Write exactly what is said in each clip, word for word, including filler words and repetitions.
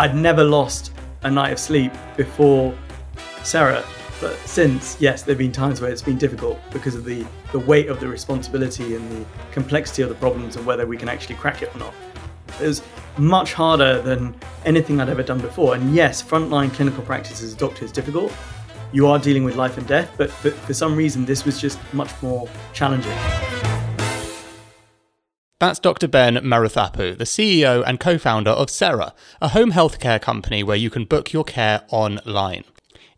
I'd never lost a night of sleep before Sarah, but since, yes, there have been times where it's been difficult because of the, the weight of the responsibility and the complexity of the problems and whether we can actually crack it or not. It was much harder than anything I'd ever done before. And yes, frontline clinical practice as a doctor is difficult. You are dealing with life and death, but for, for some reason, this was just much more challenging. That's Doctor Ben Maruthapu, the C E O and co-founder of Cera, a home healthcare company where you can book your care online.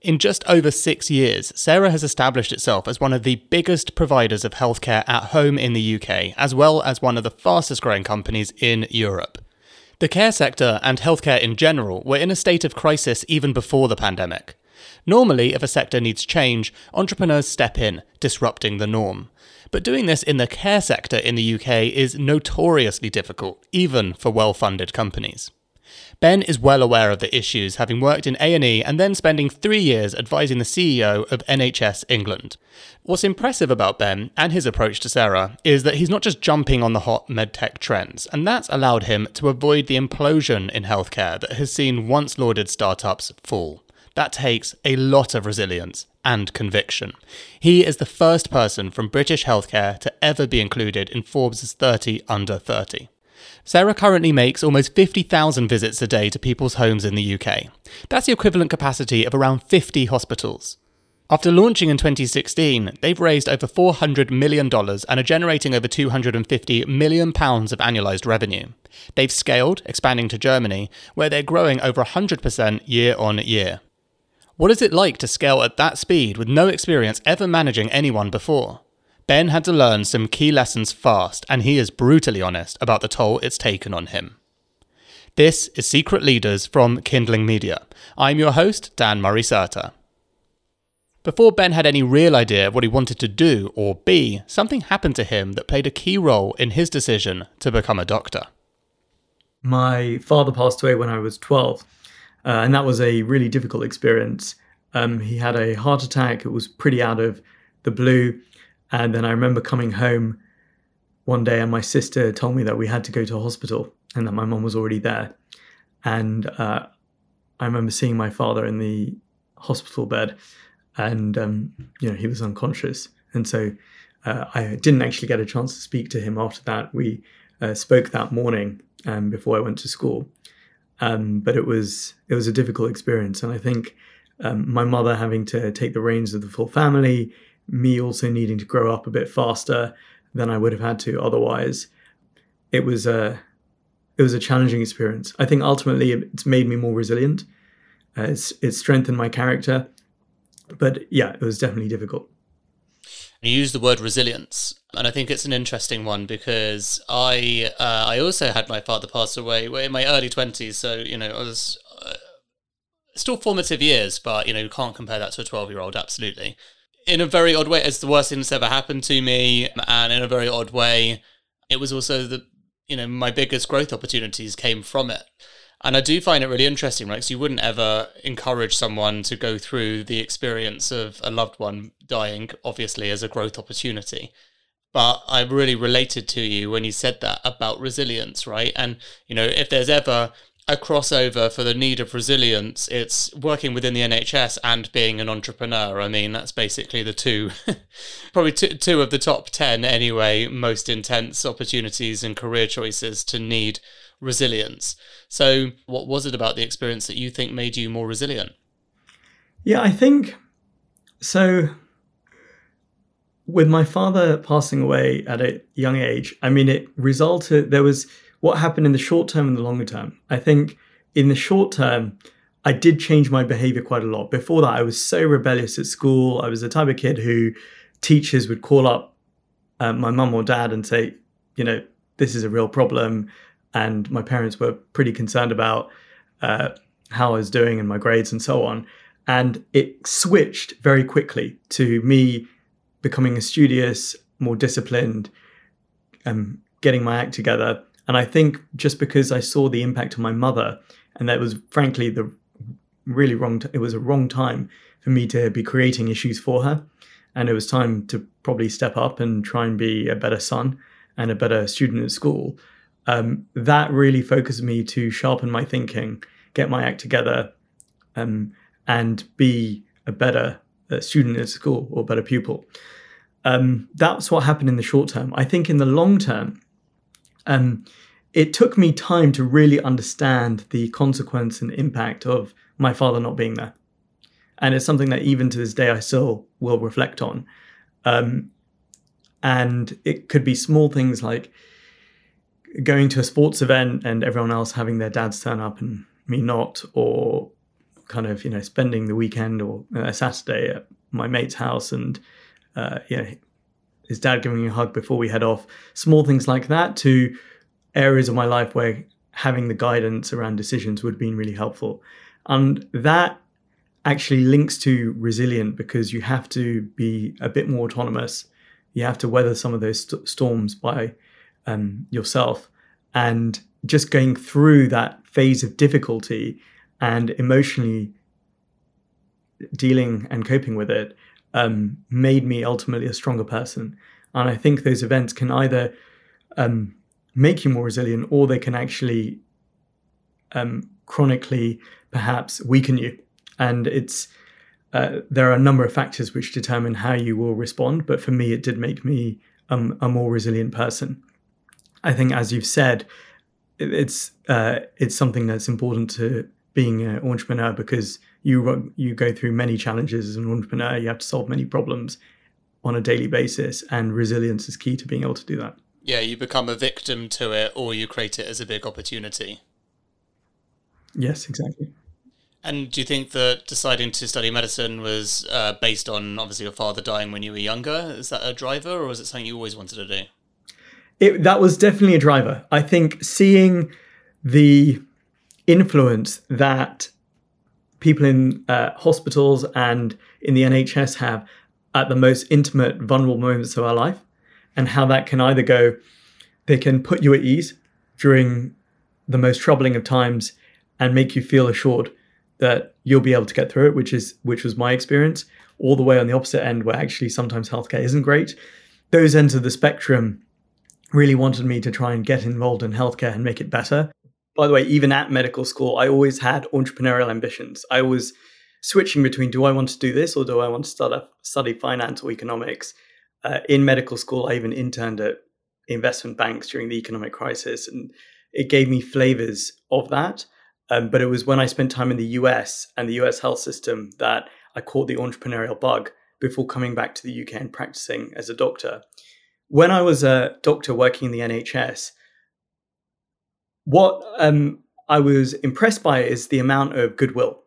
In just over six years, Cera has established itself as one of the biggest providers of healthcare at home in the U K, as well as one of the fastest growing companies in Europe. The care sector and healthcare in general were in a state of crisis even before the pandemic. Normally, if a sector needs change, entrepreneurs step in, disrupting the norm. But doing this in the care sector in the U K is notoriously difficult, even for well-funded companies. Ben is well aware of the issues, having worked in A and E and then spending three years advising the C E O of N H S England. What's impressive about Ben and his approach to Cera is that he's not just jumping on the hot medtech trends, and that's allowed him to avoid the implosion in healthcare that has seen once lauded startups fall. That takes a lot of resilience and conviction. He is the first person from British healthcare to ever be included in Forbes' thirty under thirty. Cera currently makes almost fifty thousand visits a day to people's homes in the U K. That's the equivalent capacity of around fifty hospitals. After launching in twenty sixteen, they've raised over four hundred million dollars and are generating over two hundred fifty million pounds of annualised revenue. They've scaled, expanding to Germany, where they're growing over one hundred percent year on year. What is it like to scale at that speed with no experience ever managing anyone before? Ben had to learn some key lessons fast, and he is brutally honest about the toll it's taken on him. This is Secret Leaders from Kindling Media. I'm your host, Dan Murray-Serta. Before Ben had any real idea of what he wanted to do or be, something happened to him that played a key role in his decision to become a doctor. My father passed away when I was twelve, uh, and that was a really difficult experience. Um, he had a heart attack. It was pretty out of the blue. And then I remember coming home one day and my sister told me that we had to go to a hospital and that my mum was already there. And uh, I remember seeing my father in the hospital bed and, um, you know, he was unconscious. And so uh, I didn't actually get a chance to speak to him after that. We uh, spoke that morning um, before I went to school. Um, but it was it was a difficult experience. And I think um, my mother having to take the reins of the full family, me also needing to grow up a bit faster than I would have had to otherwise. It was a, it was a challenging experience. I think ultimately it's made me more resilient. Uh, it's it's strengthened my character, but yeah, it was definitely difficult. You used the word resilience, and I think it's an interesting one because I uh, I also had my father pass away in my early twenties, so you know I was uh, still formative years, but you know you can't compare that to a twelve-year-old, absolutely. In a very odd way, it's the worst thing that's ever happened to me. And in a very odd way, it was also the, you know, my biggest growth opportunities came from it. And I do find it really interesting, right? Because you wouldn't ever encourage someone to go through the experience of a loved one dying, obviously, as a growth opportunity. But I really related to you when you said that about resilience, right? And, you know, if there's ever a crossover for the need of resilience, it's working within the N H S and being an entrepreneur. I mean, that's basically the two, probably two, two of the top ten anyway, most intense opportunities and career choices to need resilience. So what was it about the experience that you think made you more resilient? Yeah, I think so. With my father passing away at a young age, I mean, it resulted, there was what happened in the short term and the longer term. I think in the short term, I did change my behavior quite a lot. Before that, I was so rebellious at school. I was the type of kid who teachers would call up uh, my mum or dad and say, you know, this is a real problem. And my parents were pretty concerned about uh, how I was doing and my grades and so on. And it switched very quickly to me becoming a studious, more disciplined, um, getting my act together. And I think just because I saw the impact on my mother, and that was frankly the really wrong, t- it was a wrong time for me to be creating issues for her. And it was time to probably step up and try and be a better son and a better student at school. Um, that really focused me to sharpen my thinking, get my act together, um, and be a better uh, student at school or better pupil. Um, that's what happened in the short term. I think in the long term, um, it took me time to really understand the consequence and impact of my father not being there. And it's something that even to this day, I still will reflect on. Um, and it could be small things like going to a sports event and everyone else having their dads turn up and me not, or kind of, you know, spending the weekend or a Saturday at my mate's house and, uh, you know, his dad giving me a hug before we head off. Small things like that to areas of my life where having the guidance around decisions would have been really helpful. And that actually links to resilient, because you have to be a bit more autonomous. You have to weather some of those st- storms by um, yourself, and just going through that phase of difficulty and emotionally dealing and coping with it um, made me ultimately a stronger person. And I think those events can either um, make you more resilient, or they can actually um, chronically perhaps weaken you. And it's uh, there are a number of factors which determine how you will respond. But for me, it did make me um, a more resilient person. I think, as you've said, it's uh, it's something that's important to being an entrepreneur, because you you go through many challenges as an entrepreneur. You have to solve many problems on a daily basis, and resilience is key to being able to do that. Yeah, you become a victim to it, or you create it as a big opportunity. Yes, exactly. And do you think that deciding to study medicine was uh, based on, obviously, your father dying when you were younger? Is that a driver, or was it something you always wanted to do? It, that was definitely a driver. I think seeing the influence that people in uh, hospitals and in the N H S have at the most intimate, vulnerable moments of our life, and how that can either go, they can put you at ease during the most troubling of times and make you feel assured that you'll be able to get through it, which is which was my experience, all the way on the opposite end where actually sometimes healthcare isn't great. Those ends of the spectrum really wanted me to try and get involved in healthcare and make it better. By the way, even at medical school, I always had entrepreneurial ambitions. I was switching between, do I want to do this, or do I want to start up, study finance or economics? Uh, in medical school, I even interned at investment banks during the economic crisis, and it gave me flavors of that. Um, but it was when I spent time in the U S and the U S health system that I caught the entrepreneurial bug before coming back to the U K and practicing as a doctor. When I was a doctor working in the N H S, what um, I was impressed by is the amount of goodwill.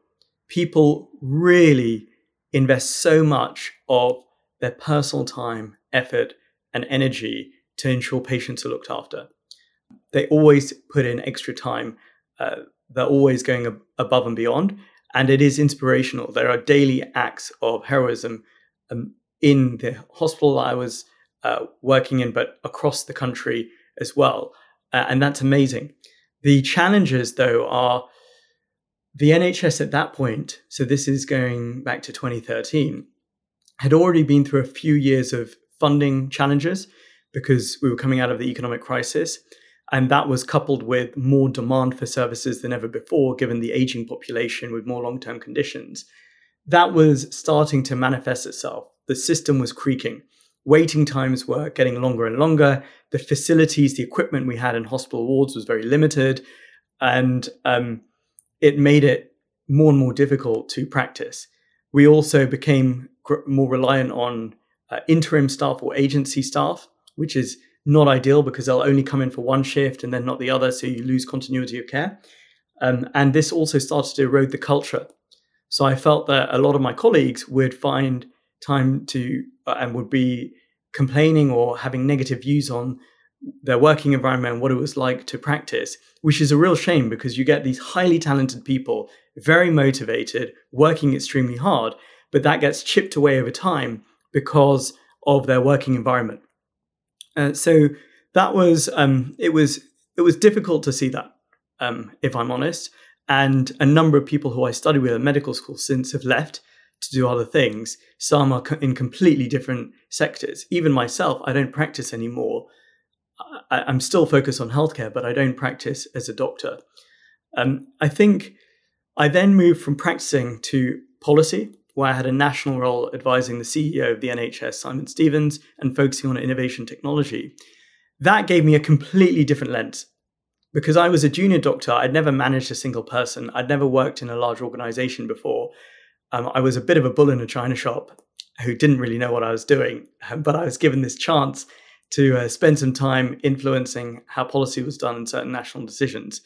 People really invest so much of their personal time, effort, and energy to ensure patients are looked after. They always put in extra time. Uh, They're always going ab- above and beyond, and it is inspirational. There are daily acts of heroism um, in the hospital I was uh, working in, but across the country as well, uh, and that's amazing. The challenges, though, are the N H S at that point, so this is going back to twenty thirteen, had already been through a few years of funding challenges because we were coming out of the economic crisis. And that was coupled with more demand for services than ever before, given the aging population with more long-term conditions. That was starting to manifest itself. The system was creaking. Waiting times were getting longer and longer. The facilities, the equipment we had in hospital wards was very limited. And um, it made it more and more difficult to practice. We also became gr- more reliant on uh, interim staff or agency staff, which is not ideal because they'll only come in for one shift and then not the other, so you lose continuity of care. Um, and this also started to erode the culture. So I felt that a lot of my colleagues would find time to uh, and would be complaining or having negative views on their working environment and what it was like to practice, which is a real shame because you get these highly talented people, very motivated, working extremely hard, but that gets chipped away over time because of their working environment. Uh, so that was um, it was it was difficult to see that, um, if I'm honest. And a number of people who I studied with at medical school since have left to do other things. Some are co- in completely different sectors. Even myself, I don't practice anymore. I, I'm still focused on healthcare, but I don't practice as a doctor. Um, I think I then moved from practicing to policy, where I had a national role advising the C E O of the N H S, Simon Stevens, and focusing on innovation technology. That gave me a completely different lens. Because I was a junior doctor, I'd never managed a single person. I'd never worked in a large organization before. Um, I was a bit of a bull in a china shop who didn't really know what I was doing, but I was given this chance to uh, spend some time influencing how policy was done in certain national decisions.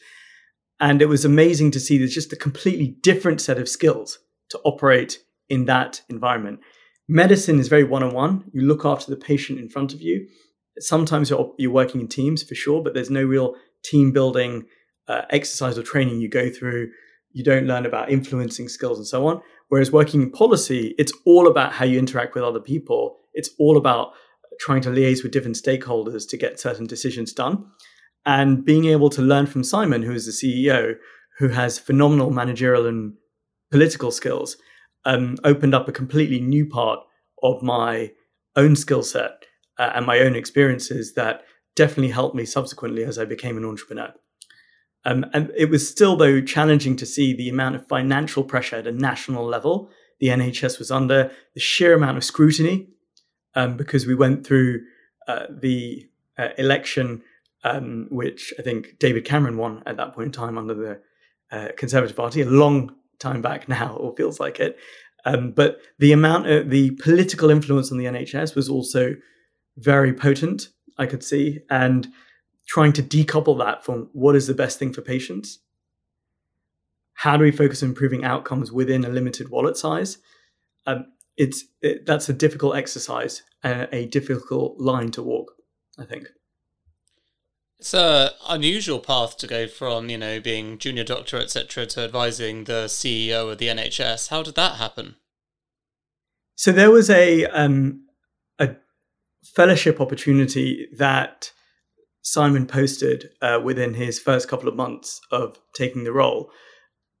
And it was amazing to see there's just a completely different set of skills to operate in that environment. Medicine is very one-on-one. You look after the patient in front of you. Sometimes you're, you're working in teams for sure, but there's no real team building uh, exercise or training you go through. You don't learn about influencing skills and so on. Whereas working in policy, it's all about how you interact with other people. It's all about trying to liaise with different stakeholders to get certain decisions done. And being able to learn from Simon, who is the C E O, who has phenomenal managerial and political skills, um, opened up a completely new part of my own skill set uh, and my own experiences that definitely helped me subsequently as I became an entrepreneur. Um, and it was still, though, challenging to see the amount of financial pressure at a national level the N H S was under, the sheer amount of scrutiny, um, because we went through uh, the uh, election, um, which I think David Cameron won at that point in time under the uh, Conservative Party, a long time back now, or feels like it. Um, but the amount of the political influence on the N H S was also very potent, I could see, and trying to decouple that from what is the best thing for patients. How do we focus on improving outcomes within a limited wallet size? Um, it's it, that's a difficult exercise and a difficult line to walk, I think. It's an unusual path to go from, you know, being junior doctor, et cetera, to advising the C E O of the N H S. How did that happen? So there was a um, a fellowship opportunity that Simon posted uh, within his first couple of months of taking the role,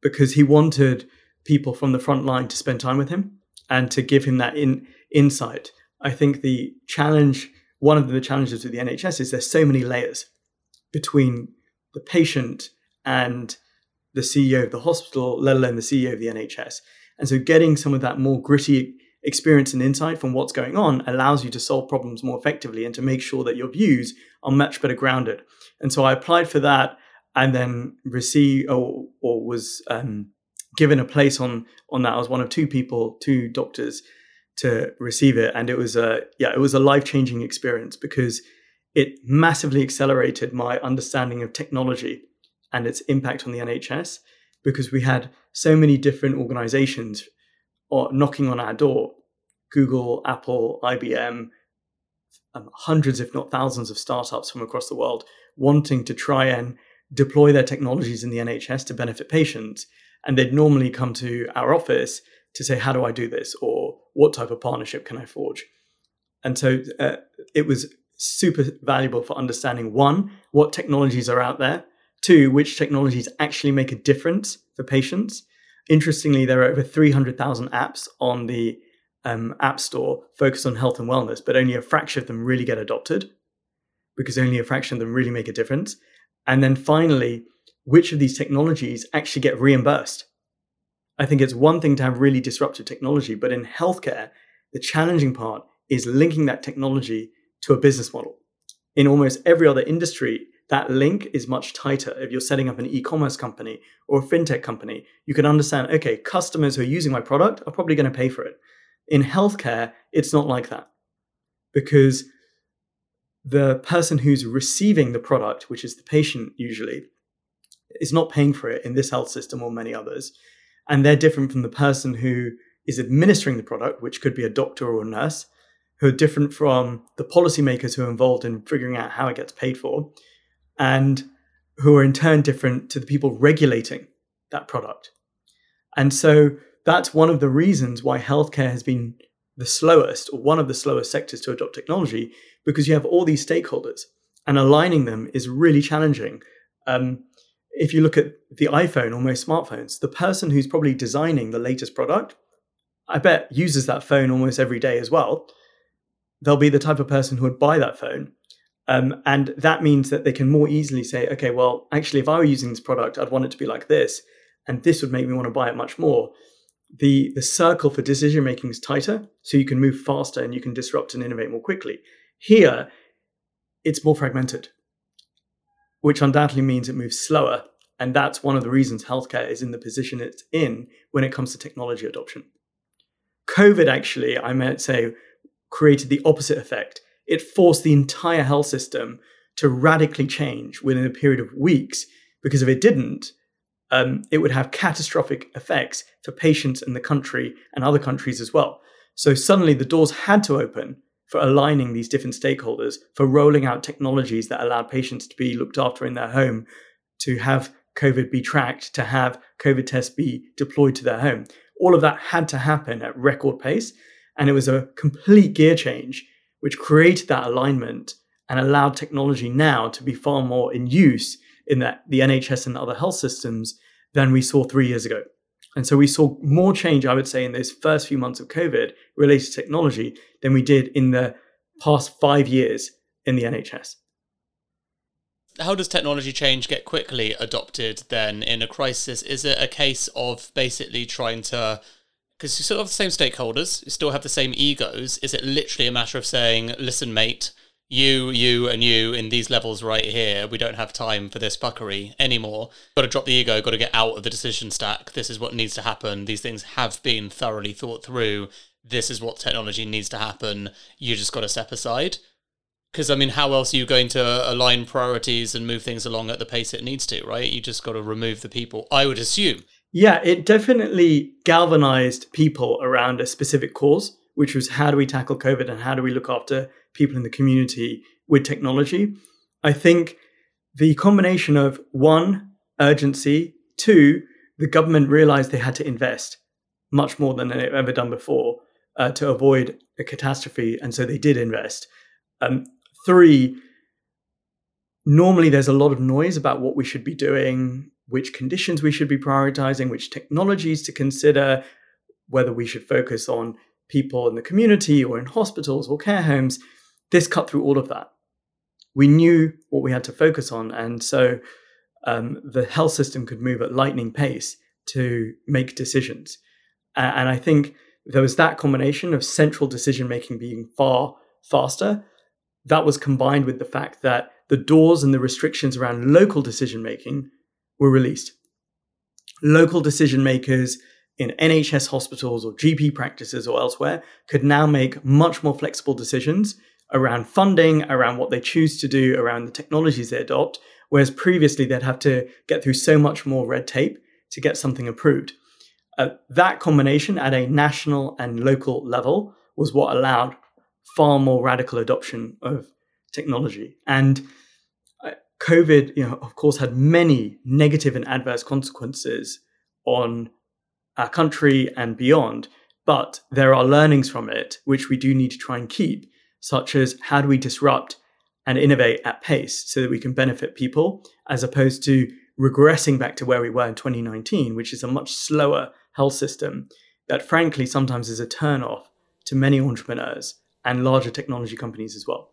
because he wanted people from the front line to spend time with him and to give him that in, insight. I think the challenge, one of the challenges with the N H S, is there's so many layers between the patient and the C E O of the hospital, let alone the C E O of the N H S. And so getting some of that more gritty experience and insight from what's going on allows you to solve problems more effectively and to make sure that your views are much better grounded. And so I applied for that and then received or, or was um, given a place on, on that. I was one of two people, two doctors, to receive it. And it was a, yeah, it was a life-changing experience because it massively accelerated my understanding of technology and its impact on the N H S, because we had so many different organizations or knocking on our door, Google, Apple, I B M, um, hundreds if not thousands of startups from across the world wanting to try and deploy their technologies in the N H S to benefit patients. And they'd normally come to our office to say, how do I do this? Or what type of partnership can I forge? And so uh, it was super valuable for understanding, one, what technologies are out there, two, which technologies actually make a difference for patients. Interestingly, there are over three hundred thousand apps on the um, App Store focused on health and wellness, but only a fraction of them really get adopted because only a fraction of them really make a difference. And then finally, which of these technologies actually get reimbursed? I think it's one thing to have really disruptive technology, but in healthcare, the challenging part is linking that technology to a business model. In almost every other industry, that link is much tighter. If you're setting up an e-commerce company or a fintech company, you can understand, okay, customers who are using my product are probably going to pay for it. In healthcare, it's not like that, because the person who's receiving the product, which is the patient usually, is not paying for it in this health system or many others. And they're different from the person who is administering the product, which could be a doctor or a nurse, who are different from the policymakers who are involved in figuring out how it gets paid for, and who are in turn different to the people regulating that product. And so that's one of the reasons why healthcare has been the slowest, or one of the slowest sectors to adopt technology, because you have all these stakeholders and aligning them is really challenging. Um, if you look at the iPhone or most smartphones, the person who's probably designing the latest product, I bet uses that phone almost every day as well. They'll be the type of person who would buy that phone. Um, and that means that they can more easily say, okay, well, actually, if I were using this product, I'd want it to be like this. and this would make me want to buy it much more, the, the circle for decision making is tighter, so you can move faster and you can disrupt and innovate more quickly. Here, it's more fragmented, which undoubtedly means it moves slower. And that's one of the reasons healthcare is in the position it's in when it comes to technology adoption. COVID actually, I might say, created the opposite effect. It forced the entire health system to radically change within a period of weeks, because if it didn't, um, it would have catastrophic effects for patients in the country and other countries as well. So suddenly the doors had to open for aligning these different stakeholders, for rolling out technologies that allowed patients to be looked after in their home, to have COVID be tracked, to have COVID tests be deployed to their home. All of that had to happen at record pace. And it was a complete gear change, which created that alignment and allowed technology now to be far more in use in that the N H S and other health systems than we saw three years ago. And so we saw more change, I would say, in those first few months of COVID related to technology than we did in the past five years in the N H S. How does technology change get quickly adopted then in a crisis? Is it a case of basically trying to, because you still have the same stakeholders, you still have the same egos, is it literally a matter of saying, listen, mate, you, you and you in these levels right here, we don't have time for this fuckery anymore. Got to drop the ego, got to get out of the decision stack. This is what needs to happen. These things have been thoroughly thought through. This is what technology needs to happen. You just got to step aside. Because, I mean, how else are you going to align priorities and move things along at the pace it needs to, right? You just got to remove the people, I would assume. Yeah, it definitely galvanized people around a specific cause, which was how do we tackle COVID and how do we look after people in the community with technology. I think the combination of one, urgency, two, the government realized they had to invest much more than they've ever done before uh, to avoid a catastrophe. And so they did invest. Um, three, normally there's a lot of noise about what we should be doing, which conditions we should be prioritizing, which technologies to consider, whether we should focus on people in the community or in hospitals or care homes. This cut through all of that. We knew what we had to focus on. And so um, the health system could move at lightning pace to make decisions. Uh, and I think there was that combination of central decision-making being far faster. That was combined with the fact that the doors and the restrictions around local decision-making were released. Local decision-makers in N H S hospitals or G P practices or elsewhere could now make much more flexible decisions around funding, around what they choose to do, around the technologies they adopt, whereas previously they'd have to get through so much more red tape to get something approved. Uh, that combination at a national and local level was what allowed far more radical adoption of technology. And uh, COVID, you know, of course, had many negative and adverse consequences on our country and beyond, but there are learnings from it which we do need to try and keep, such as how do we disrupt and innovate at pace so that we can benefit people, as opposed to regressing back to where we were in twenty nineteen, which is a much slower health system that frankly sometimes is a turnoff to many entrepreneurs and larger technology companies as well.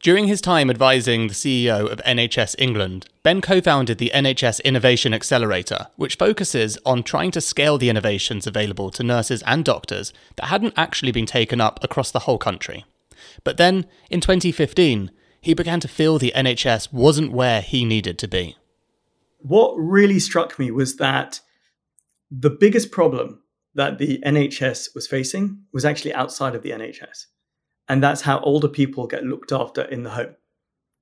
During his time advising the C E O of N H S England, Ben co-founded the N H S Innovation Accelerator, which focuses on trying to scale the innovations available to nurses and doctors that hadn't actually been taken up across the whole country. But then, in twenty fifteen, he began to feel the N H S wasn't where he needed to be. What really struck me was that the biggest problem that the N H S was facing was actually outside of the N H S. And that's how older people get looked after in the home.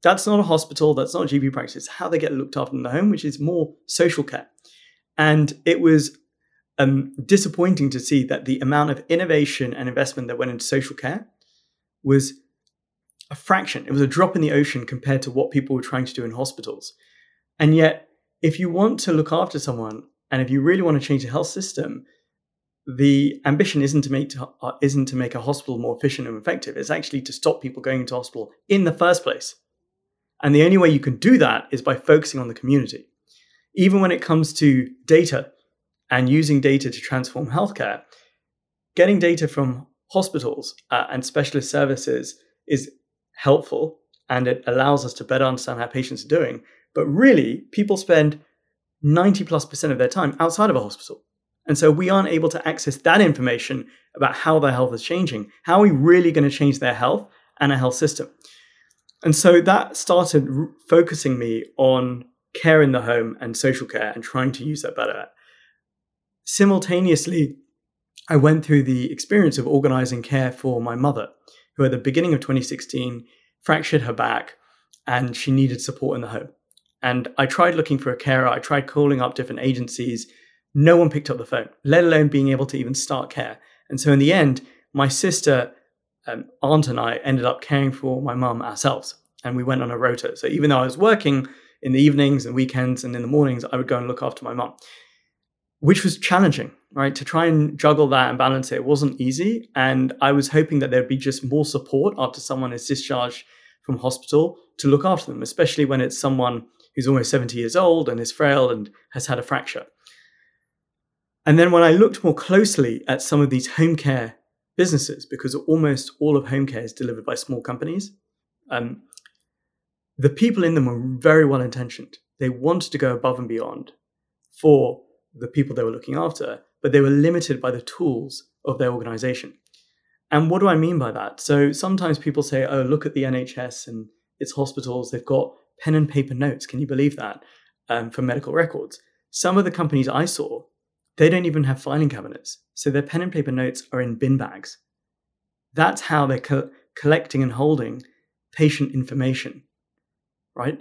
That's not a hospital, that's not a G P practice, how they get looked after in the home, which is more social care. And it was um, disappointing to see that the amount of innovation and investment that went into social care was a fraction. It was a drop in the ocean compared to what people were trying to do in hospitals. And yet, if you want to look after someone, and if you really want to change the health system, the ambition isn't to make to, uh, isn't to make a hospital more efficient and effective. It's actually to stop people going into hospital in the first place. And the only way you can do that is by focusing on the community. Even when it comes to data and using data to transform healthcare, getting data from hospitals uh, and specialist services is helpful, and it allows us to better understand how patients are doing. But really, people spend ninety plus percent of their time outside of a hospital. And so we aren't able to access that information about how their health is changing. How are we really going to change their health and a health system? And so that started r- focusing me on care in the home and social care and trying to use that better. Simultaneously, I went through the experience of organizing care for my mother, who at the beginning of twenty sixteen fractured her back and she needed support in the home. And I tried looking for a carer. I tried calling up different agencies. No one picked up the phone, let alone being able to even start care. And so in the end, my sister, um, aunt and I ended up caring for my mum ourselves. And we went on a rota. So even though I was working in the evenings and weekends and in the mornings, I would go and look after my mum, which was challenging, right? To try and juggle that and balance it, it wasn't easy. And I was hoping that there'd be just more support after someone is discharged from hospital to look after them, especially when it's someone who's almost seventy years old and is frail and has had a fracture. And then when I looked more closely at some of these home care businesses, because almost all of home care is delivered by small companies, um, the people in them were very well intentioned. They wanted to go above and beyond for the people they were looking after, but they were limited by the tools of their organization. And what do I mean by that? So sometimes people say, oh, look at the N H S and its hospitals. They've got pen and paper notes. Can you believe that? Um, for medical records. Some of the companies I saw, they don't even have filing cabinets. So their pen and paper notes are in bin bags. That's how they're co- collecting and holding patient information, right?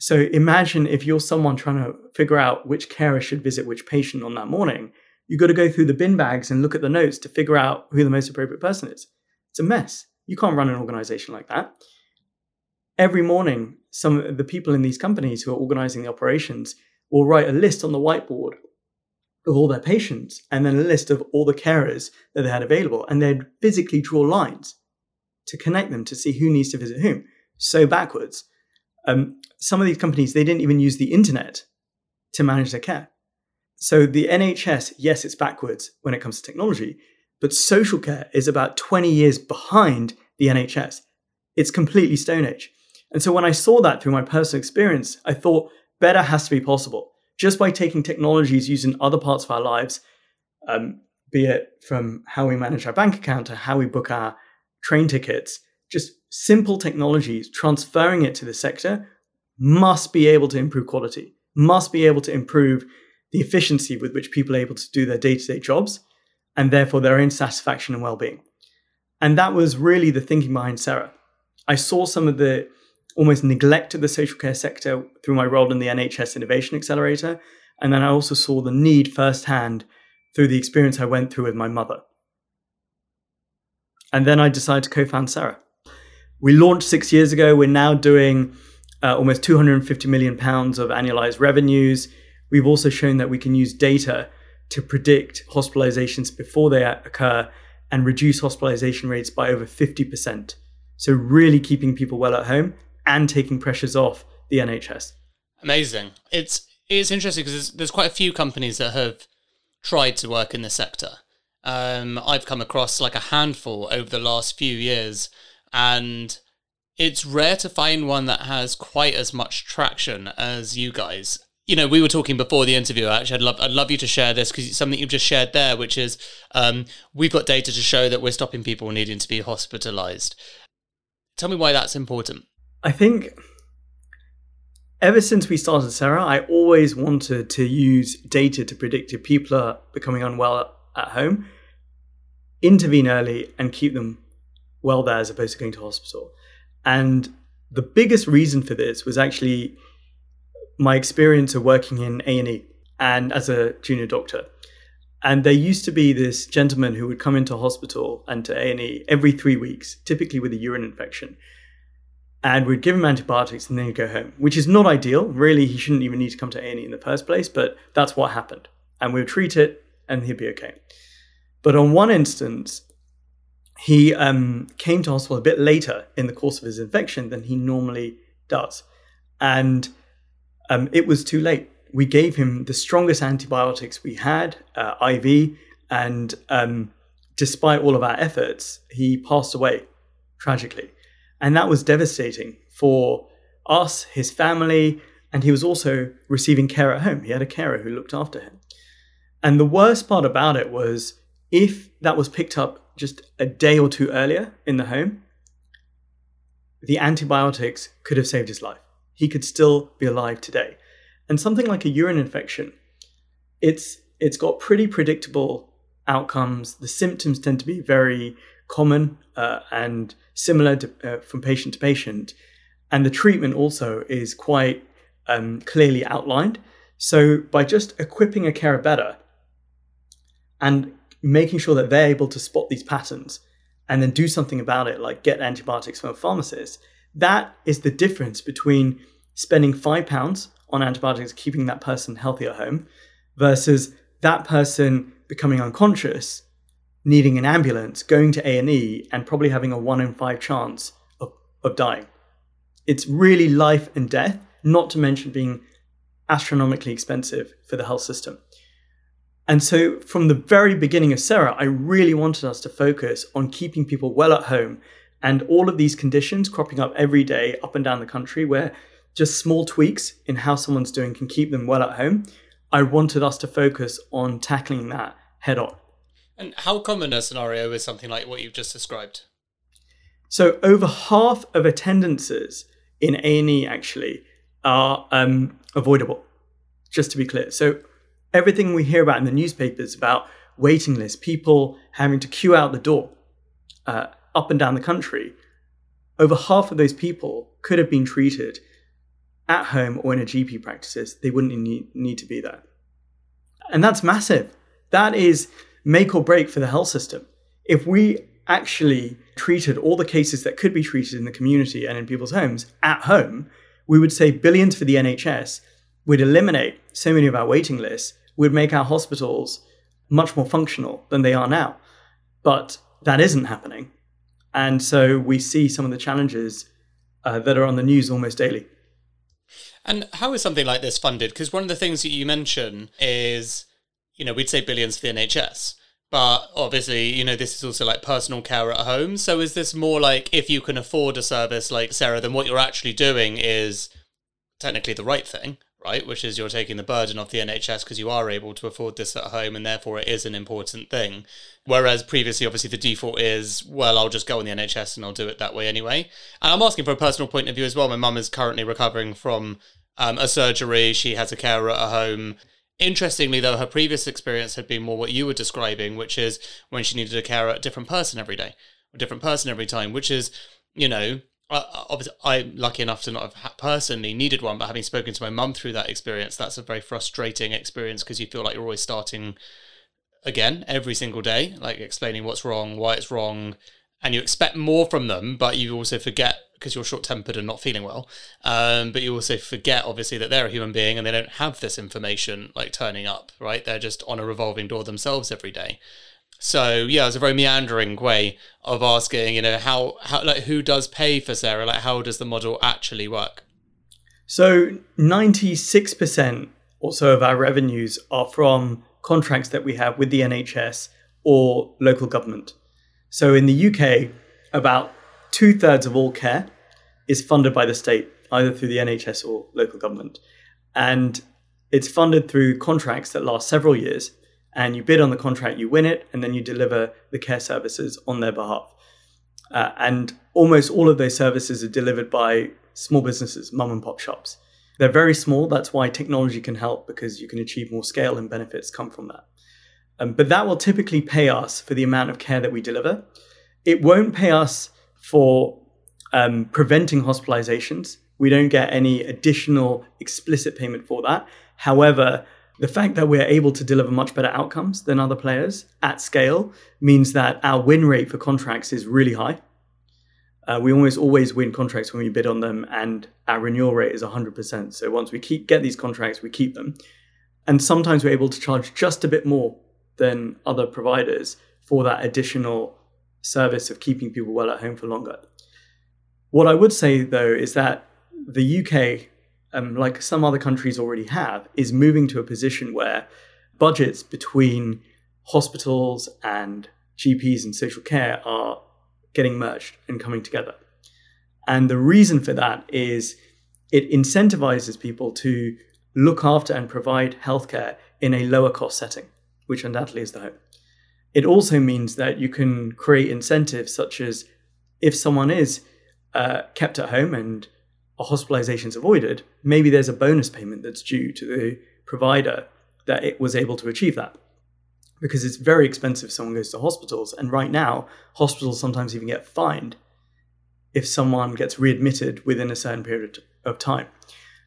So imagine if you're someone trying to figure out which carer should visit which patient on that morning, you've got to go through the bin bags and look at the notes to figure out who the most appropriate person is. It's a mess. You can't run an organization like that. Every morning, some of the people in these companies who are organizing the operations will write a list on the whiteboard of all their patients and then a list of all the carers that they had available. And they'd physically draw lines to connect them to see who needs to visit whom. So backwards. Um, some of these companies, they didn't even use the internet to manage their care. So the N H S, yes, it's backwards when it comes to technology, but social care is about twenty years behind the N H S. It's completely Stone Age. And so when I saw that through my personal experience, I thought better has to be possible. Just by taking technologies used in other parts of our lives, um, be it from how we manage our bank account to how we book our train tickets, just simple technologies, transferring it to the sector must be able to improve quality, must be able to improve the efficiency with which people are able to do their day-to-day jobs. and therefore their own satisfaction and well-being. And that was really the thinking behind Cera. I saw some of the almost neglect of the social care sector through my role in the N H S Innovation Accelerator. And then I also saw the need firsthand through the experience I went through with my mother. And then I decided to co-found Sarah. We launched six years ago. We're now doing uh, almost two hundred fifty million pounds of annualized revenues. We've also shown that we can use data to predict hospitalizations before they occur and reduce hospitalization rates by over fifty percent. So really keeping people well at home and taking pressures off the N H S. Amazing. It's it's interesting because there's, there's quite a few companies that have tried to work in this sector. Um, I've come across like a handful over the last few years, and it's rare to find one that has quite as much traction as you guys. You know, we were talking before the interview, actually. I'd love, I'd love you to share this because it's something you've just shared there, which is um, we've got data to show that we're stopping people needing to be hospitalised. Tell me why that's important. I think ever since we started Cera, I always wanted to use data to predict if people are becoming unwell at home, intervene early and keep them well there as opposed to going to hospital. And the biggest reason for this was actually my experience of working in A and E and as a junior doctor. And there used to be this gentleman who would come into hospital and to A and E every three weeks, typically with a urine infection. And we'd give him antibiotics and then he'd go home, which is not ideal. Really, he shouldn't even need to come to A and E in the first place, but that's what happened. And we would treat it and he'd be okay. But on one instance, he um, came to hospital a bit later in the course of his infection than he normally does. And Um, it was too late. We gave him the strongest antibiotics we had, uh, I V, and um, despite all of our efforts, he passed away tragically. And that was devastating for us, his family, and he was also receiving care at home. He had a carer who looked after him. And the worst part about it was if that was picked up just a day or two earlier in the home, the antibiotics could have saved his life. He could still be alive today. And something like a urine infection, it's it's got pretty predictable outcomes. The symptoms tend to be very common uh, and similar to, uh, from patient to patient. And the treatment also is quite um, clearly outlined. So by just equipping a carer better and making sure that they're able to spot these patterns and then do something about it, like get antibiotics from a pharmacist, that is the difference between spending five pounds on antibiotics, keeping that person healthy at home, versus that person becoming unconscious, needing an ambulance, going to A and E, and probably having a one in five chance of, of dying. It's really life and death, not to mention being astronomically expensive for the health system. And so from the very beginning of Cera, I really wanted us to focus on keeping people well at home. And all of these conditions cropping up every day up and down the country where just small tweaks in how someone's doing can keep them well at home. I wanted us to focus on tackling that head on. And how common a scenario is something like what you've just described? So over half of attendances in A and E actually are um, avoidable, just to be clear. So everything we hear about in the newspapers about waiting lists, people having to queue out the door, uh, up and down the country, over half of those people could have been treated at home or in a G P practices. They wouldn't need, need to be there. And that's massive. That is make or break for the health system. If we actually treated all the cases that could be treated in the community and in people's homes at home, we would save billions for the N H S. We'd eliminate so many of our waiting lists. We'd make our hospitals much more functional than they are now. But that isn't happening. And so we see some of the challenges uh, that are on the news almost daily. And how is something like this funded? Because one of the things that you mention is, you know, we'd say billions for the N H S, but obviously, you know, this is also like personal care at home. So is this more like if you can afford a service like Cera, then what you're actually doing is technically the right thing, right? Which is you're taking the burden off the N H S because you are able to afford this at home and therefore it is an important thing. Whereas previously, obviously, the default is, well, I'll just go on the N H S and I'll do it that way anyway. And I'm asking for a personal point of view as well. My mum is currently recovering from um, a surgery. She has a carer at home. Interestingly, though, her previous experience had been more what you were describing, which is when she needed to care a different person every day, a different person every time, which is, you know, obviously I'm lucky enough to not have personally needed one, but having spoken to my mum through that experience, that's a very frustrating experience because you feel like you're always starting again every single day, like explaining what's wrong, why it's wrong, and you expect more from them, but you also forget because you're short-tempered and not feeling well. Um, but you also forget, obviously, that they're a human being and they don't have this information, like, turning up, right? They're just on a revolving door themselves every day. So, yeah, it was a very meandering way of asking, you know, how, how like, who does pay for Sarah? Like, how does the model actually work? So ninety-six percent or so of our revenues are from contracts that we have with the N H S or local government. So in the U K, about two-thirds of all care is funded by the state, either through the N H S or local government. And it's funded through contracts that last several years. And you bid on the contract, you win it, and then you deliver the care services on their behalf. Uh, and almost all of those services are delivered by small businesses, mum and pop shops. They're very small. That's why technology can help, because you can achieve more scale and benefits come from that. Um, but that will typically pay us for the amount of care that we deliver. It won't pay us for um, preventing hospitalizations. We don't get any additional explicit payment for that. However, the fact that we're able to deliver much better outcomes than other players at scale means that our win rate for contracts is really high. Uh, we almost always win contracts when we bid on them, and our renewal rate is one hundred percent. So once we keep get these contracts, we keep them. And sometimes we're able to charge just a bit more than other providers for that additional service of keeping people well at home for longer. What I would say, though, is that the U K, um, like some other countries already have, is moving to a position where budgets between hospitals and G Ps and social care are getting merged and coming together. And the reason for that is it incentivizes people to look after and provide healthcare in a lower cost setting, which undoubtedly is the hope. It also means that you can create incentives such as if someone is uh, kept at home and a hospitalization is avoided, maybe there's a bonus payment that's due to the provider that it was able to achieve that. Because it's very expensive if someone goes to hospitals. And right now, hospitals sometimes even get fined if someone gets readmitted within a certain period of time.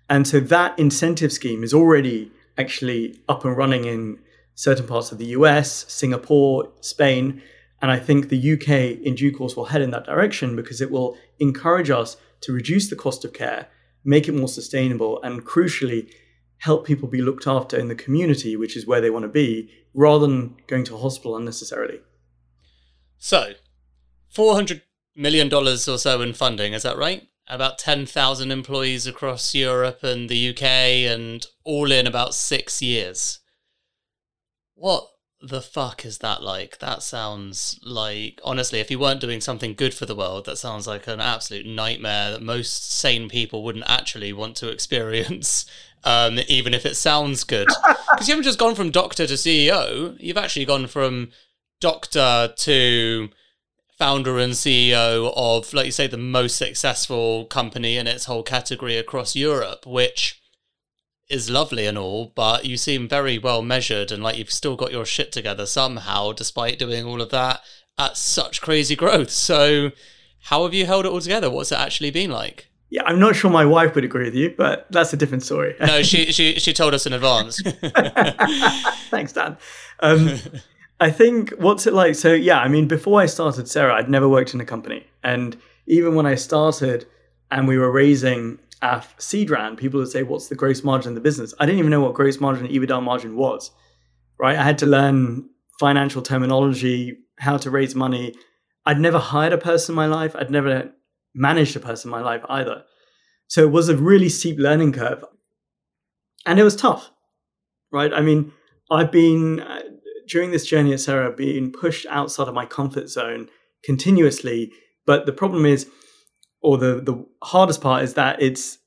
And so that incentive scheme is already actually up and running in certain parts of the U S, Singapore, Spain, and I think the U K in due course will head in that direction because it will encourage us to reduce the cost of care, make it more sustainable, and crucially, help people be looked after in the community, which is where they want to be, rather than going to a hospital unnecessarily. So, four hundred million dollars or so in funding, is that right? About ten thousand employees across Europe and the U K, and all in about six years. What the fuck is that like? That sounds like, honestly, if you weren't doing something good for the world, that sounds like an absolute nightmare that most sane people wouldn't actually want to experience, um, even if it sounds good. Because you haven't just gone from doctor to C E O, you've actually gone from doctor to founder and C E O of, like you say, the most successful company in its whole category across Europe, which is lovely and all, but you seem very well measured and like you've still got your shit together somehow, despite doing all of that at such crazy growth. So how have you held it all together? What's it actually been like? Yeah, I'm not sure my wife would agree with you, but that's a different story. No, she she she told us in advance. Thanks, Dan. Um, I think, what's it like? So yeah, I mean, before I started Cera, I'd never worked in a company. And even when I started and we were raising our seed round, people would say, what's the gross margin of the business? I didn't even know what gross margin and EBITDA margin was, right? I had to learn financial terminology, how to raise money. I'd never hired a person in my life. I'd never managed a person in my life either. So it was a really steep learning curve. And it was tough, right? I mean, I've been, during this journey at Cera, being pushed outside of my comfort zone continuously. But the problem is, or the, the hardest part is that it's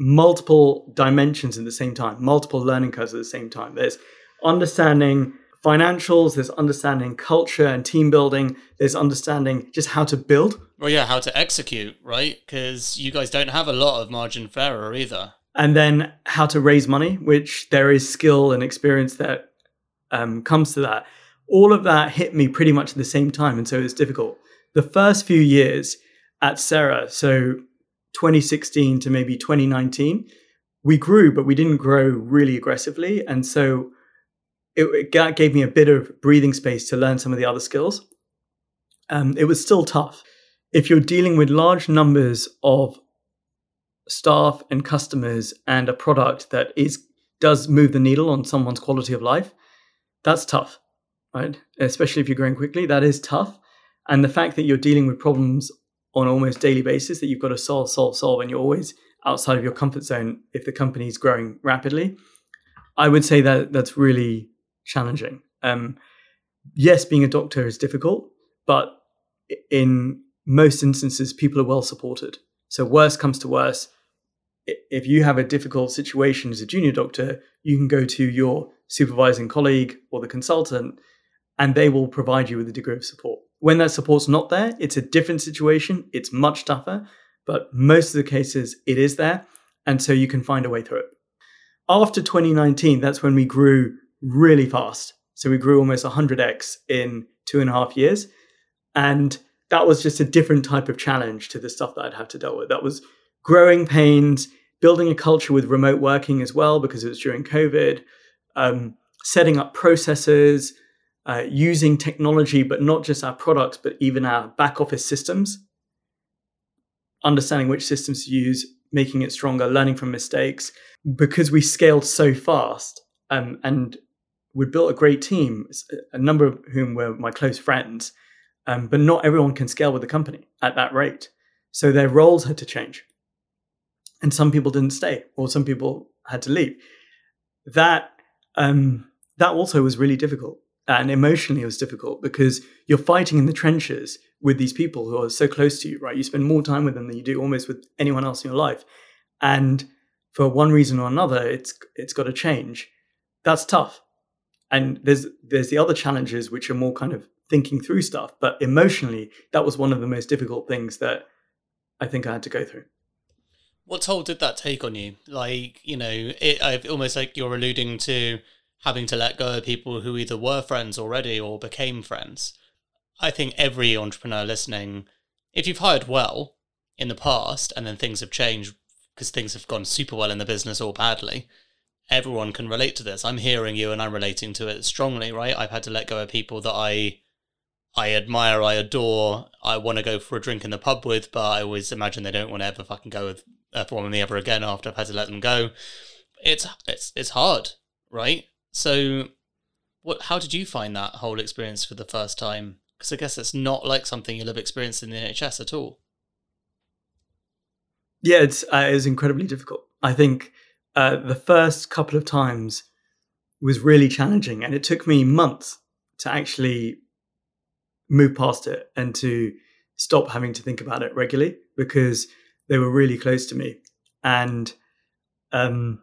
multiple dimensions at the same time, multiple learning curves at the same time. There's understanding financials, there's understanding culture and team building, there's understanding just how to build. Well, yeah, how to execute, right? Because you guys don't have a lot of margin for error either. And then how to raise money, which there is skill and experience that um, comes to that. All of that hit me pretty much at the same time. And so it's difficult. The first few years at Cera, so twenty sixteen to maybe twenty nineteen, we grew, but we didn't grow really aggressively. And so it, it gave me a bit of breathing space to learn some of the other skills. Um, it was still tough. If you're dealing with large numbers of staff and customers and a product that is does move the needle on someone's quality of life, that's tough, right? Especially if you're growing quickly, that is tough. And the fact that you're dealing with problems on almost daily basis that you've got to solve, solve, solve, and you're always outside of your comfort zone if the company's growing rapidly, I would say that that's really challenging. Um, yes, being a doctor is difficult, but in most instances, people are well supported. So worse comes to worse. If you have a difficult situation as a junior doctor, you can go to your supervising colleague or the consultant, and they will provide you with a degree of support. When that support's not there, it's a different situation. It's much tougher, but most of the cases it is there. And so you can find a way through it. After twenty nineteen, that's when we grew really fast. So we grew almost one hundred x in two and a half years. And that was just a different type of challenge to the stuff that I'd have to deal with. That was growing pains, building a culture with remote working as well, because it was during COVID, um, setting up processes, uh, using technology, but not just our products, but even our back office systems, understanding which systems to use, making it stronger, learning from mistakes, because we scaled so fast um, and we built a great team, a number of whom were my close friends. Um, but not everyone can scale with the company at that rate. So their roles had to change. And some people didn't stay, or some people had to leave. That um, that also was really difficult. And emotionally it was difficult because you're fighting in the trenches with these people who are so close to you, right? You spend more time with them than you do almost with anyone else in your life. And for one reason or another, it's it's got to change. That's tough. And there's there's the other challenges, which are more kind of thinking through stuff. But emotionally, that was one of the most difficult things that I think I had to go through. What toll did that take on you? Like, you know, it, I've almost like you're alluding to having to let go of people who either were friends already or became friends. I think every entrepreneur listening, if you've hired well in the past and then things have changed because things have gone super well in the business or badly, everyone can relate to this. I'm hearing you and I'm relating to it strongly, right? I've had to let go of people that I I admire, I adore, I want to go for a drink in the pub with, but I always imagine they don't want to ever fucking go with uh, for me ever again after I've had to let them go. It's it's it's hard, right? So what? How did you find that whole experience for the first time? Because I guess it's not like something you'll have experienced in the N H S at all. Yeah, it's uh, it's incredibly difficult. I think Uh, the first couple of times was really challenging, and it took me months to actually move past it and to stop having to think about it regularly because they were really close to me. And, um,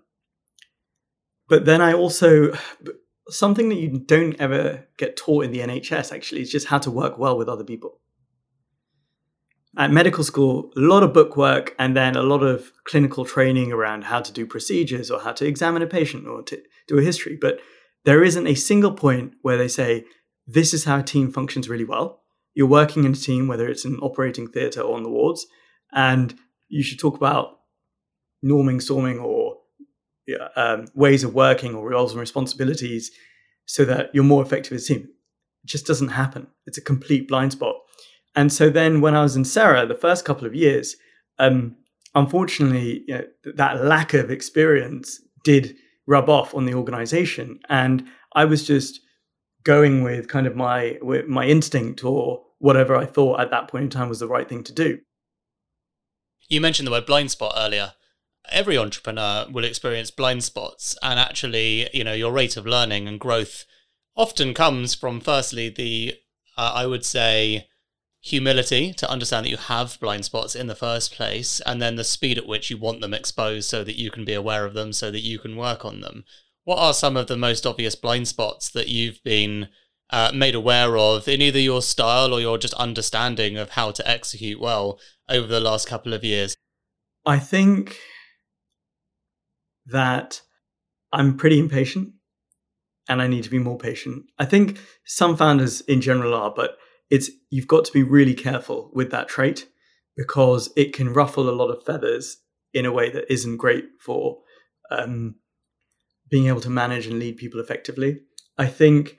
but then I also, something that you don't ever get taught in the N H S actually is just how to work well with other people. At medical school, a lot of book work and then a lot of clinical training around how to do procedures or how to examine a patient or to do a history. But there isn't a single point where they say, this is how a team functions really well. You're working in a team, whether it's in an operating theatre or on the wards, and you should talk about norming, storming, or um, ways of working or roles and responsibilities so that you're more effective as a team. It just doesn't happen. It's a complete blind spot. And so then when I was in Cera, the first couple of years, um, unfortunately, you know, that lack of experience did rub off on the organization. And I was just going with kind of my with my instinct or whatever I thought at that point in time was the right thing to do. You mentioned the word blind spot earlier. Every entrepreneur will experience blind spots. And actually, you know, your rate of learning and growth often comes from, firstly, the, uh, I would say, humility to understand that you have blind spots in the first place, and then the speed at which you want them exposed so that you can be aware of them, so that you can work on them. What are some of the most obvious blind spots that you've been uh, made aware of in either your style or your just understanding of how to execute well over the last couple of years? I think that I'm pretty impatient and I need to be more patient. I think some founders in general are, but it's you've got to be really careful with that trait because it can ruffle a lot of feathers in a way that isn't great for um, being able to manage and lead people effectively. I think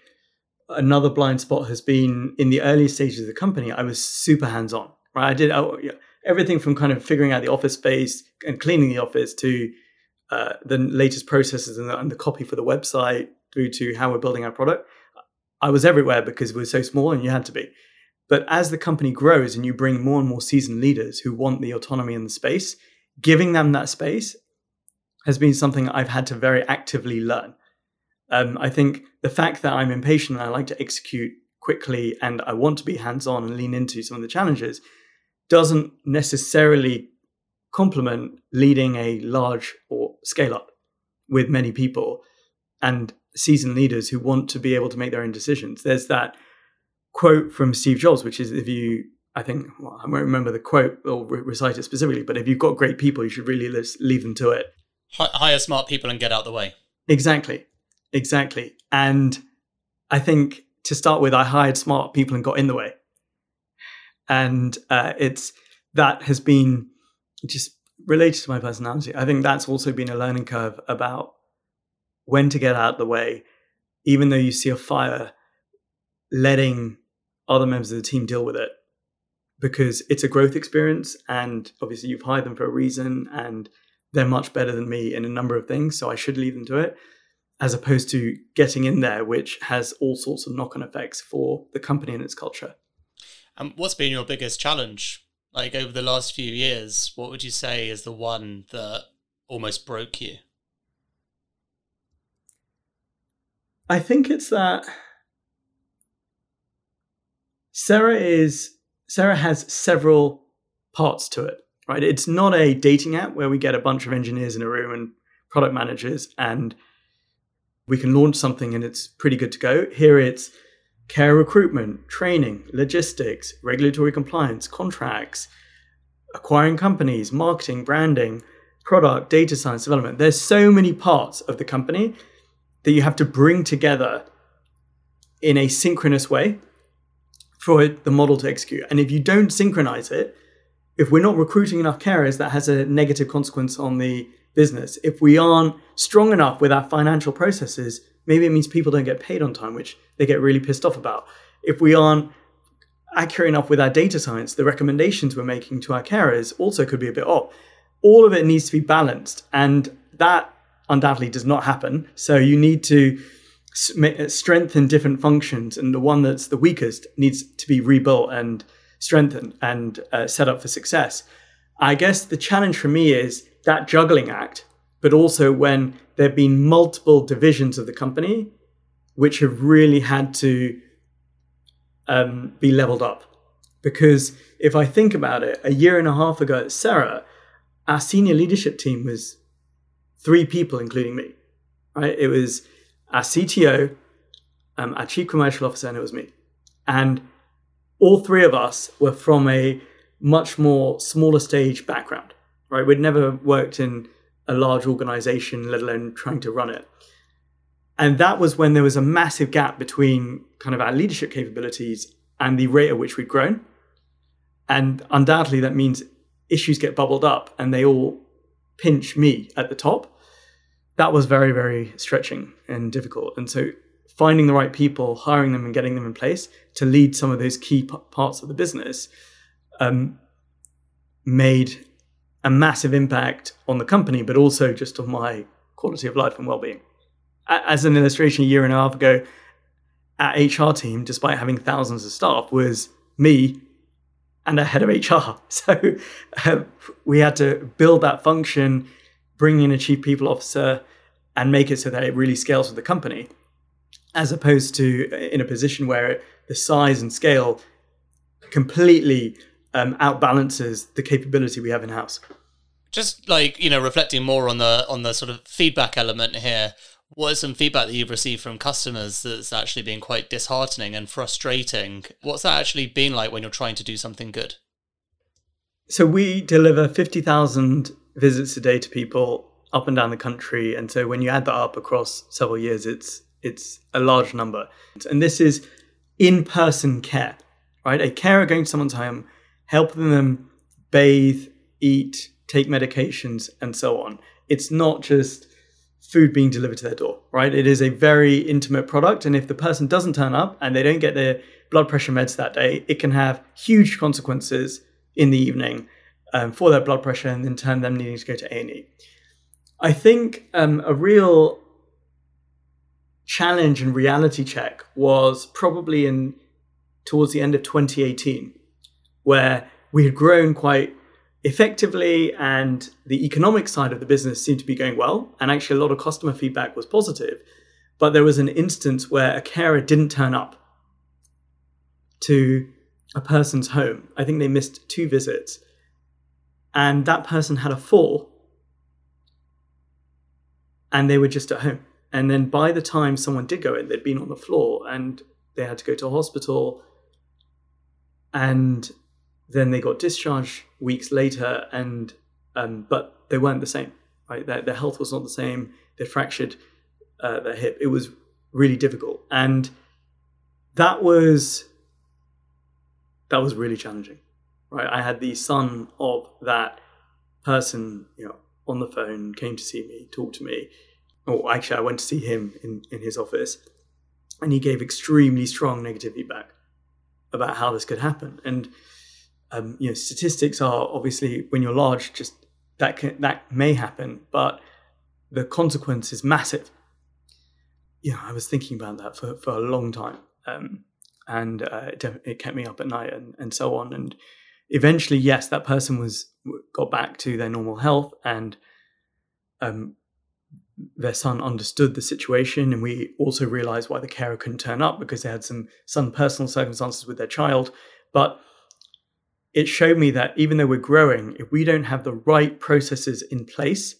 another blind spot has been in the early stages of the company, I was super hands-on, right? I did I, everything from kind of figuring out the office space and cleaning the office to uh, the latest processes and the, and the copy for the website through to how we're building our product. I was everywhere because we were so small and you had to be. But as the company grows and you bring more and more seasoned leaders who want the autonomy and the space, giving them that space has been something I've had to very actively learn. Um, I think the fact that I'm impatient and I like to execute quickly and I want to be hands-on and lean into some of the challenges doesn't necessarily complement leading a large or scale-up with many people and seasoned leaders who want to be able to make their own decisions. There's that quote from Steve Jobs, which is if you, I think, well, I won't remember the quote or re- recite it specifically, but if you've got great people, you should really leave them to it. H- hire smart people and get out of the way. Exactly. Exactly. And I think to start with, I hired smart people and got in the way. And uh, it's that has been just related to my personality. I think that's also been a learning curve about when to get out of the way, even though you see a fire, letting other members of the team deal with it because it's a growth experience. And obviously you've hired them for a reason and they're much better than me in a number of things. So I should leave them to it. As opposed to getting in there, which has all sorts of knock-on effects for the company and its culture. And what's been your biggest challenge? Like over the last few years, what would you say is the one that almost broke you? I think it's that Sarah is Sarah has several parts to it, right? It's not a dating app where we get a bunch of engineers in a room and product managers and we can launch something and it's pretty good to go. Here it's care recruitment, training, logistics, regulatory compliance, contracts, acquiring companies, marketing, branding, product, data science development. There's so many parts of the company that you have to bring together in a synchronous way for the model to execute. And if you don't synchronize it, if we're not recruiting enough carers, that has a negative consequence on the business. If we aren't strong enough with our financial processes, maybe it means people don't get paid on time, which they get really pissed off about. If we aren't accurate enough with our data science, the recommendations we're making to our carers also could be a bit off. All of it needs to be balanced, and that undoubtedly does not happen. So you need to strengthen different functions, and the one that's the weakest needs to be rebuilt and strengthened and uh, set up for success. I guess the challenge for me is that juggling act, but also when there have been multiple divisions of the company which have really had to um, be leveled up. Because if I think about it, a year and a half ago at Cera, our senior leadership team was three people, including me, right? It was our C T O, um, our chief commercial officer, and it was me. And all three of us were from a much more smaller stage background. Right, we'd never worked in a large organization, let alone trying to run it. And that was when there was a massive gap between kind of our leadership capabilities and the rate at which we'd grown. And undoubtedly, that means issues get bubbled up and they all pinch me at the top. That was very, very stretching and difficult. And so finding the right people, hiring them and getting them in place to lead some of those key p- parts of the business um, made a massive impact on the company, but also just on my quality of life and well-being. As an illustration, a year and a half ago, our H R team, despite having thousands of staff, was me and a head of H R. So uh, we had to build that function, bring in a chief people officer, and make it so that it really scales with the company, as opposed to in a position where the size and scale completely Um, outbalances the capability we have in house. Just like, you know, reflecting more on the on the sort of feedback element here, what is some feedback that you've received from customers that's actually been quite disheartening and frustrating? What's that actually been like when you're trying to do something good? So we deliver fifty thousand visits a day to people up and down the country. And so when you add that up across several years, it's it's a large number. And this is in-person care, right? A carer going to someone's home, helping them bathe, eat, take medications, and so on. It's not just food being delivered to their door, right? It is a very intimate product. And if the person doesn't turn up and they don't get their blood pressure meds that day, it can have huge consequences in the evening um, for their blood pressure and in turn them needing to go to A and E. I think um, a real challenge and reality check was probably in towards the end of twenty eighteen, where we had grown quite effectively and the economic side of the business seemed to be going well. And actually a lot of customer feedback was positive, but there was an instance where a carer didn't turn up to a person's home. I think they missed two visits and that person had a fall and they were just at home. And then by the time someone did go in, they'd been on the floor and they had to go to a hospital, and then they got discharged weeks later, and um, but they weren't the same, right? Their, their health was not the same. They fractured uh, their hip. It was really difficult. And that was that was really challenging, right? I had the son of that person, you know, on the phone, came to see me, talked to me. Oh, actually, I went to see him in, in his office, and he gave extremely strong negative feedback about how this could happen. And Um, you know, statistics are obviously when you're large, just that can, that may happen, but the consequence is massive. You know, I was thinking about that for, for a long time, um, and uh, it, it kept me up at night and, and so on. And eventually, yes, that person was got back to their normal health, and um, their son understood the situation. And we also realized why the carer couldn't turn up, because they had some some personal circumstances with their child, but it showed me that even though we're growing, if we don't have the right processes in place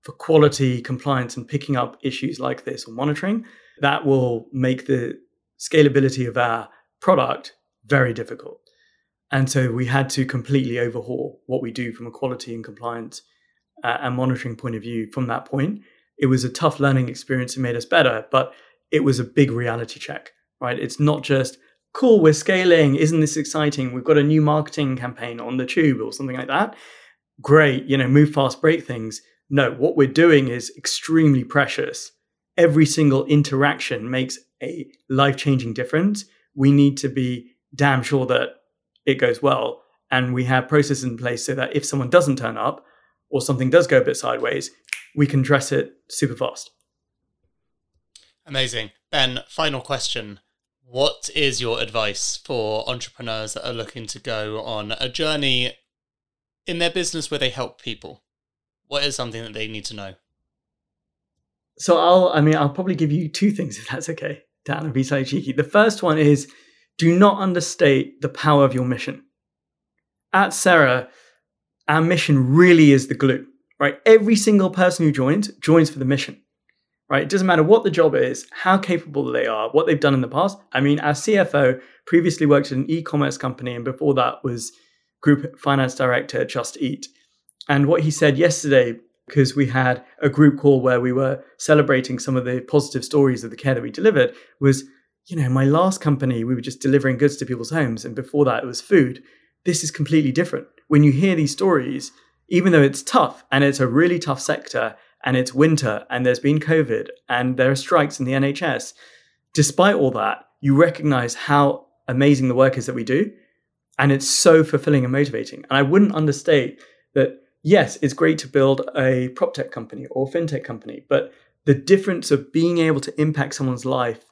for quality, compliance, and picking up issues like this or monitoring, that will make the scalability of our product very difficult. And so we had to completely overhaul what we do from a quality and compliance uh, and monitoring point of view from that point. It was a tough learning experience. It made us better, but it was a big reality check, right? It's not just, cool, we're scaling, isn't this exciting? We've got a new marketing campaign on the tube or something like that. Great, you know, move fast, break things. No, what we're doing is extremely precious. Every single interaction makes a life-changing difference. We need to be damn sure that it goes well. And we have processes in place so that if someone doesn't turn up or something does go a bit sideways, we can address it super fast. Amazing. Ben, final question. What is your advice for entrepreneurs that are looking to go on a journey in their business where they help people? What is something that they need to know? So I'll, I mean, I'll probably give you two things, if that's okay, Dan, and be slightly cheeky. The first one is, do not understate the power of your mission. At Cera, our mission really is the glue, right? Every single person who joins, joins for the mission. Right? It doesn't matter what the job is, how capable they are, what they've done in the past. I mean, our C F O previously worked at an e-commerce company, and before that was group finance director at Just Eat. And what he said yesterday, because we had a group call where we were celebrating some of the positive stories of the care that we delivered, was, you know, my last company, we were just delivering goods to people's homes. And before that, it was food. This is completely different. When you hear these stories, even though it's tough and it's a really tough sector, and it's winter, and there's been COVID, and there are strikes in the N H S. Despite all that, you recognize how amazing the work is that we do, and it's so fulfilling and motivating. And I wouldn't understate that, yes, it's great to build a prop tech company or fintech company, but the difference of being able to impact someone's life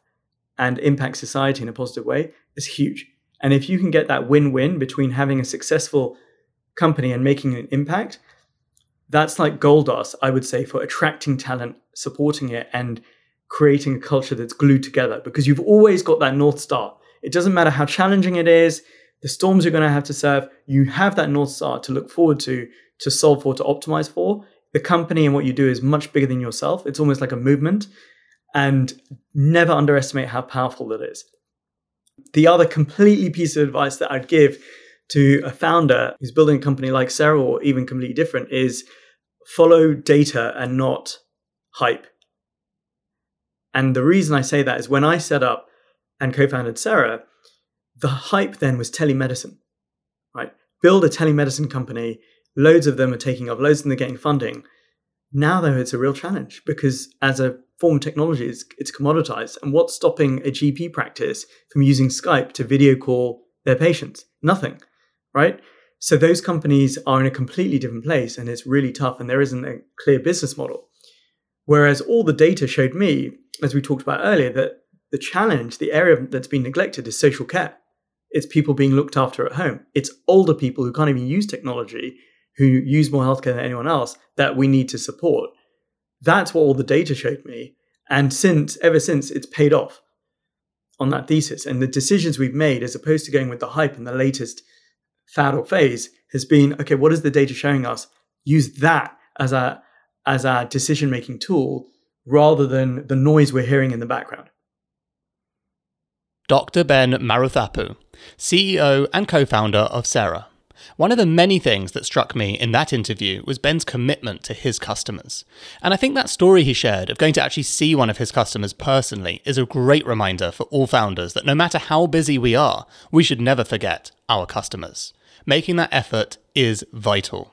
and impact society in a positive way is huge. And if you can get that win-win between having a successful company and making an impact, that's like gold dust, I would say, for attracting talent, supporting it, and creating a culture that's glued together, because you've always got that North Star. It doesn't matter how challenging it is, the storms you're going to have to surf, you have that North Star to look forward to, to solve for, to optimize for. The company and what you do is much bigger than yourself. It's almost like a movement, and never underestimate how powerful that is. The other completely piece of advice that I'd give to a founder who's building a company like Sarah, or even completely different, is follow data and not hype. And the reason I say that is when I set up and co-founded Cera, the hype then was telemedicine, right? Build a telemedicine company. Loads of them are taking off. Loads of them are getting funding. Now, though, it's a real challenge because as a form of technology, it's, it's commoditized. And what's stopping a G P practice from using Skype to video call their patients? Nothing, right? So those companies are in a completely different place and it's really tough and there isn't a clear business model. Whereas all the data showed me, as we talked about earlier, that the challenge, the area that's been neglected is social care. It's people being looked after at home. It's older people who can't even use technology, who use more healthcare than anyone else, that we need to support. That's what all the data showed me. And since, ever since, it's paid off on that thesis. And the decisions we've made, as opposed to going with the hype and the latest fad or phase, has been, okay, what is the data showing us? Use that as our, as our decision-making tool rather than the noise we're hearing in the background. Doctor Ben Maruthapu, C E O and co-founder of Cera. One of the many things that struck me in that interview was Ben's commitment to his customers. And I think that story he shared of going to actually see one of his customers personally is a great reminder for all founders that no matter how busy we are, we should never forget our customers. Making that effort is vital.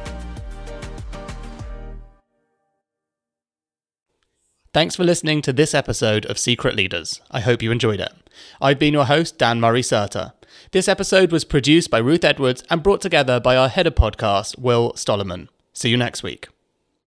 Thanks for listening to this episode of Secret Leaders. I hope you enjoyed it. I've been your host, Dan Murray Serta. This episode was produced by Ruth Edwards and brought together by our head of podcast, Will Stollerman. See you next week.